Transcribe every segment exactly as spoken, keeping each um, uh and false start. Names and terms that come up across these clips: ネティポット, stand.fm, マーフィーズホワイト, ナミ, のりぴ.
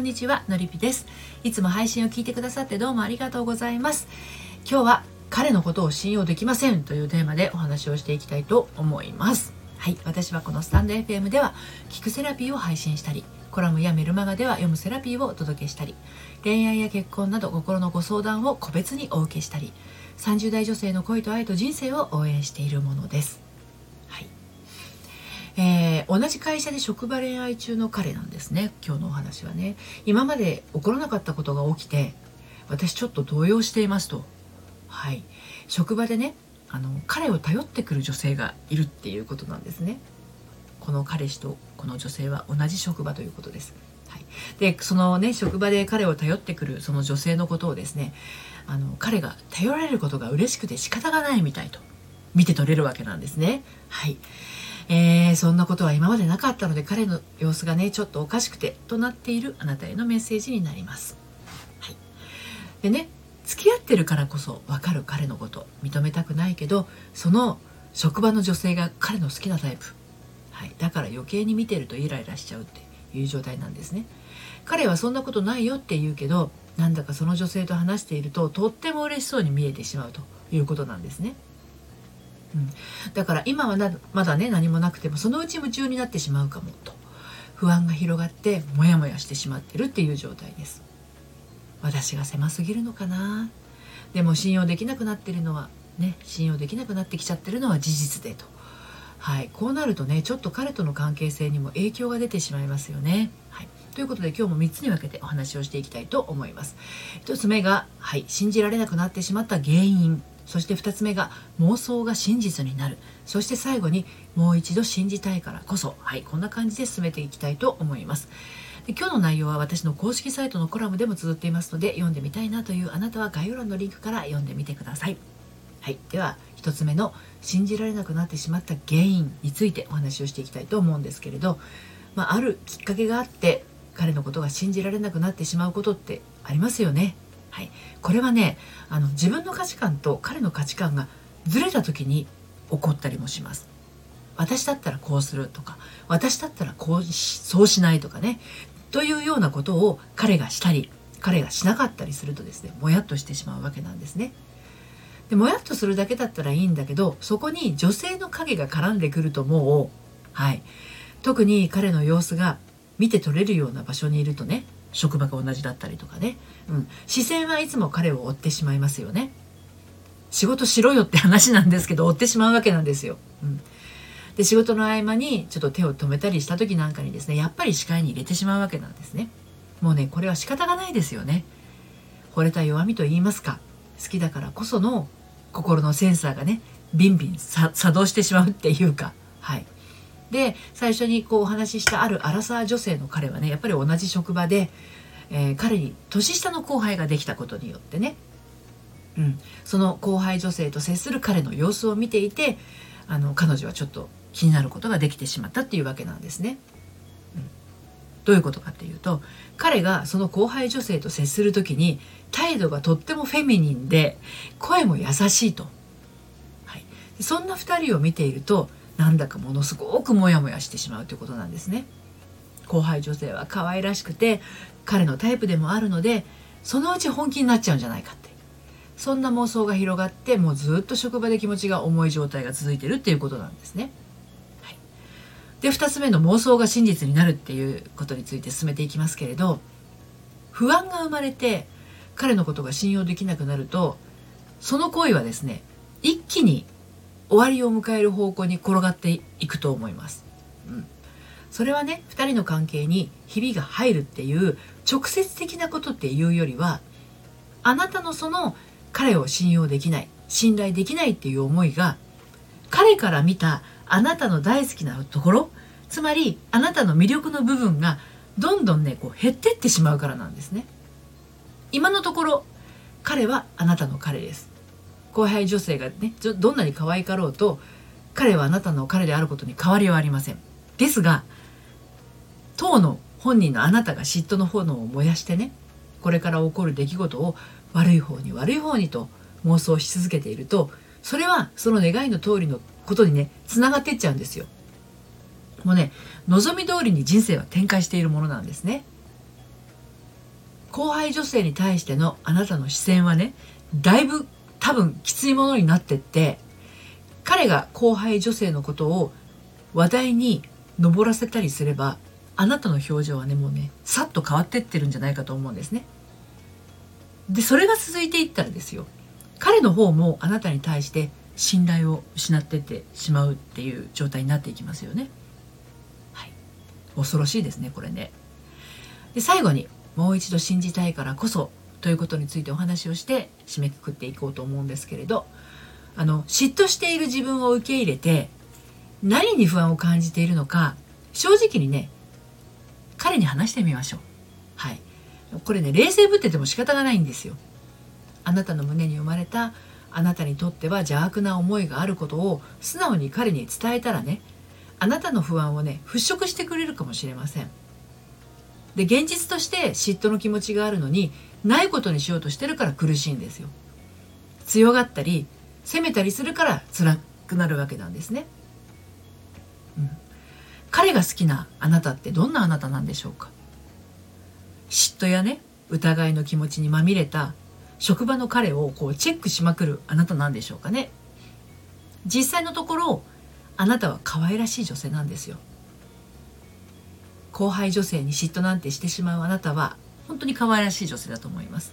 んにちは、のりぴです。いつも配信を聞いてくださってどうもありがとうございます。今日は彼のことを信用できませんというテーマでお話をしていきたいと思います。はい、私はこのスタンド エフエム では聞くセラピーを配信したり、コラムやメルマガでは読むセラピーをお届けしたり、恋愛や結婚など心のご相談を個別にお受けしたり、さんじゅう代女性の恋と愛と人生を応援しているものです。はい、えー、同じ会社で職場恋愛中の彼なんですね。今日のお話はね、今まで起こらなかったことが起きて、私ちょっと動揺していますと。はい、職場でね、あの彼を頼ってくる女性がいるっていうことなんですね。この彼氏とこの女性は同じ職場ということです。はい、でそのね、職場で彼を頼ってくるその女性のことをですね、あの彼が頼られることが嬉しくて仕方がないみたいと見て取れるわけなんですね。はい、えー、そんなことは今までなかったので、彼の様子がねちょっとおかしくてとなっているあなたへのメッセージになります。はい、でね、付き合ってるからこそ分かる彼のこと、認めたくないけどその職場の女性が彼の好きなタイプ、はい、だから余計に見てるとイライラしちゃうっていう状態なんですね。彼はそんなことないよって言うけど、なんだかその女性と話しているととっても嬉しそうに見えてしまうということなんですね。うん、だから今はなまだね何もなくても、そのうち夢中になってしまうかもと不安が広がってモヤモヤしてしまってるっていう状態です。私が狭すぎるのかな、でも信用できなくなってるのはね、信用できなくなってきちゃってるのは事実でと。はい、こうなるとねちょっと彼との関係性にも影響が出てしまいますよね。はい、ということで今日もみっつに分けてお話をしていきたいと思います。ひとつめが、はい、信じられなくなってしまった原因、そしてふたつめが妄想が真実になる、そして最後にもう一度信じたいからこそ、はい、こんな感じで進めていきたいと思います。で今日の内容は私の公式サイトのコラムでも綴っていますので、読んでみたいなというあなたは概要欄のリンクから読んでみてください。はい、ではひとつめの信じられなくなってしまった原因についてお話をしていきたいと思うんですけれど、まあ、あるきっかけがあって彼のことが信じられなくなってしまうことってありますよね。はい、これはね、あの自分の価値観と彼の価値観がずれた時に起こったりもします。私だったらこうするとか、私だったらこうしそうしないとかね、というようなことを彼がしたり彼がしなかったりするとですね、もやっとしてしまうわけなんですね。でもやっとするだけだったらいいんだけど、そこに女性の影が絡んでくるともう、はい、特に彼の様子が見て取れるような場所にいるとね、職場が同じだったりとかね、うん、視線はいつも彼を追ってしまいますよね。仕事しろよって話なんですけど、追ってしまうわけなんですよ。うん、で仕事の合間にちょっと手を止めたりした時なんかにですね、やっぱり視界に入れてしまうわけなんですね。もうね、これは仕方がないですよね。惚れた弱みと言いますか、好きだからこその心のセンサーがねビンビン作動してしまうっていうか、はい、で最初にこうお話ししたあるアラサー女性の彼はね、やっぱり同じ職場で、えー、彼に年下の後輩ができたことによってね、うん、その後輩女性と接する彼の様子を見ていて、あの彼女はちょっと気になることができてしまったっていうわけなんですね。うん、どういうことかっていうと、彼がその後輩女性と接する時に態度がとってもフェミニンで声も優しいと。はい、そんなふたりを見ているとなんだかものすごくモヤモヤしてしまうということなんですね。後輩女性は可愛らしくて彼のタイプでもあるので、そのうち本気になっちゃうんじゃないかって、そんな妄想が広がって、もうずっと職場で気持ちが重い状態が続いてるっていうことなんですね。はい、でふたつめの妄想が真実になるっていうことについて進めていきますけれど、不安が生まれて彼のことが信用できなくなると、その行為はですね一気に終わりを迎える方向に転がっていくと思います。うん、それはね、ふたりの関係にひびが入るっていう直接的なことっていうよりは、あなたのその彼を信用できない、信頼できないっていう思いが、彼から見たあなたの大好きなところ、つまりあなたの魅力の部分がどんどんねこう減ってってしまうからなんですね。今のところ彼はあなたの彼です。後輩女性がねどんなに可愛かろうと、彼はあなたの彼であることに変わりはありません。ですが当の本人のあなたが嫉妬の炎を燃やしてね、これから起こる出来事を悪い方に悪い方にと妄想し続けていると、それはその願いの通りのことにねつながっていっちゃうんですよ。もうね、望み通りに人生は展開しているものなんですね。後輩女性に対してのあなたの視線はね、だいぶ多分きついものになってって、彼が後輩女性のことを話題に上らせたりすれば、あなたの表情はねもうねさっと変わってってるんじゃないかと思うんですね。でそれが続いていったらですよ、彼の方もあなたに対して信頼を失ってってしまうっていう状態になっていきますよね。はい、恐ろしいですねこれね。で最後にもう一度信じたいからこそということについてお話をして締めくくっていこうと思うんですけれど、あの嫉妬している自分を受け入れて、何に不安を感じているのか正直にね彼に話してみましょう。はい、これね冷静ぶってても仕方がないんですよ。あなたの胸に生まれたあなたにとっては邪悪な思いがあることを素直に彼に伝えたらね、あなたの不安をね払拭してくれるかもしれません。で現実として嫉妬の気持ちがあるのにないことにしようとしてるから苦しいんですよ。強がったり責めたりするから辛くなるわけなんですね。うん、彼が好きなあなたってどんなあなたなんでしょうか。嫉妬やね疑いの気持ちにまみれた職場の彼をこうチェックしまくるあなたなんでしょうかね。実際のところあなたは可愛らしい女性なんですよ。後輩女性に嫉妬なんてしてしまうあなたは本当に可愛らしい女性だと思います。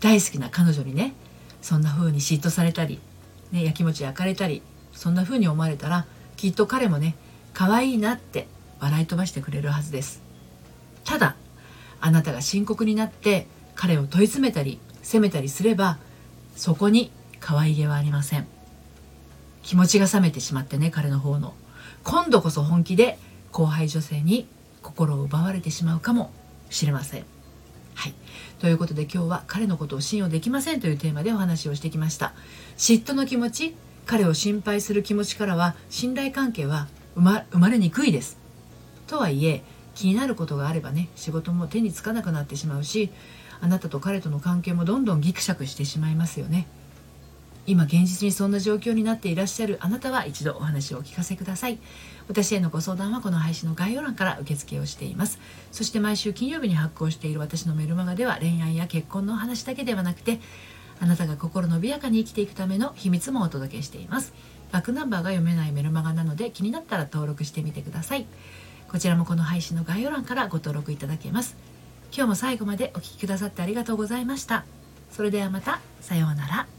大好きな彼女にねそんな風に嫉妬されたり、ね、やきもち焼かれたり、そんな風に思われたらきっと彼もね可愛いなって笑い飛ばしてくれるはずです。ただあなたが深刻になって彼を問い詰めたり責めたりすれば、そこに可愛げはありません。気持ちが冷めてしまってね彼の方の、今度こそ本気で後輩女性に心を奪われてしまうかもしれません。はい、ということで今日は彼のことを信用できませんというテーマでお話をしてきました。嫉妬の気持ち、彼を心配する気持ちからは信頼関係は生ま、生まれにくいです。とはいえ気になることがあればね仕事も手につかなくなってしまうし、あなたと彼との関係もどんどんギクシャクしてしまいますよね。今現実にそんな状況になっていらっしゃるあなたは一度お話をお聞かせください。私へのご相談はこの配信の概要欄から受付をしています。そして毎週金曜日に発行している私のメルマガでは、恋愛や結婚の話だけではなくて、あなたが心のびやかに生きていくための秘密もお届けしています。バックナンバーが読めないメルマガなので、気になったら登録してみてください。こちらもこの配信の概要欄からご登録いただけます。今日も最後までお聞きくださってありがとうございました。それではまた、さようなら。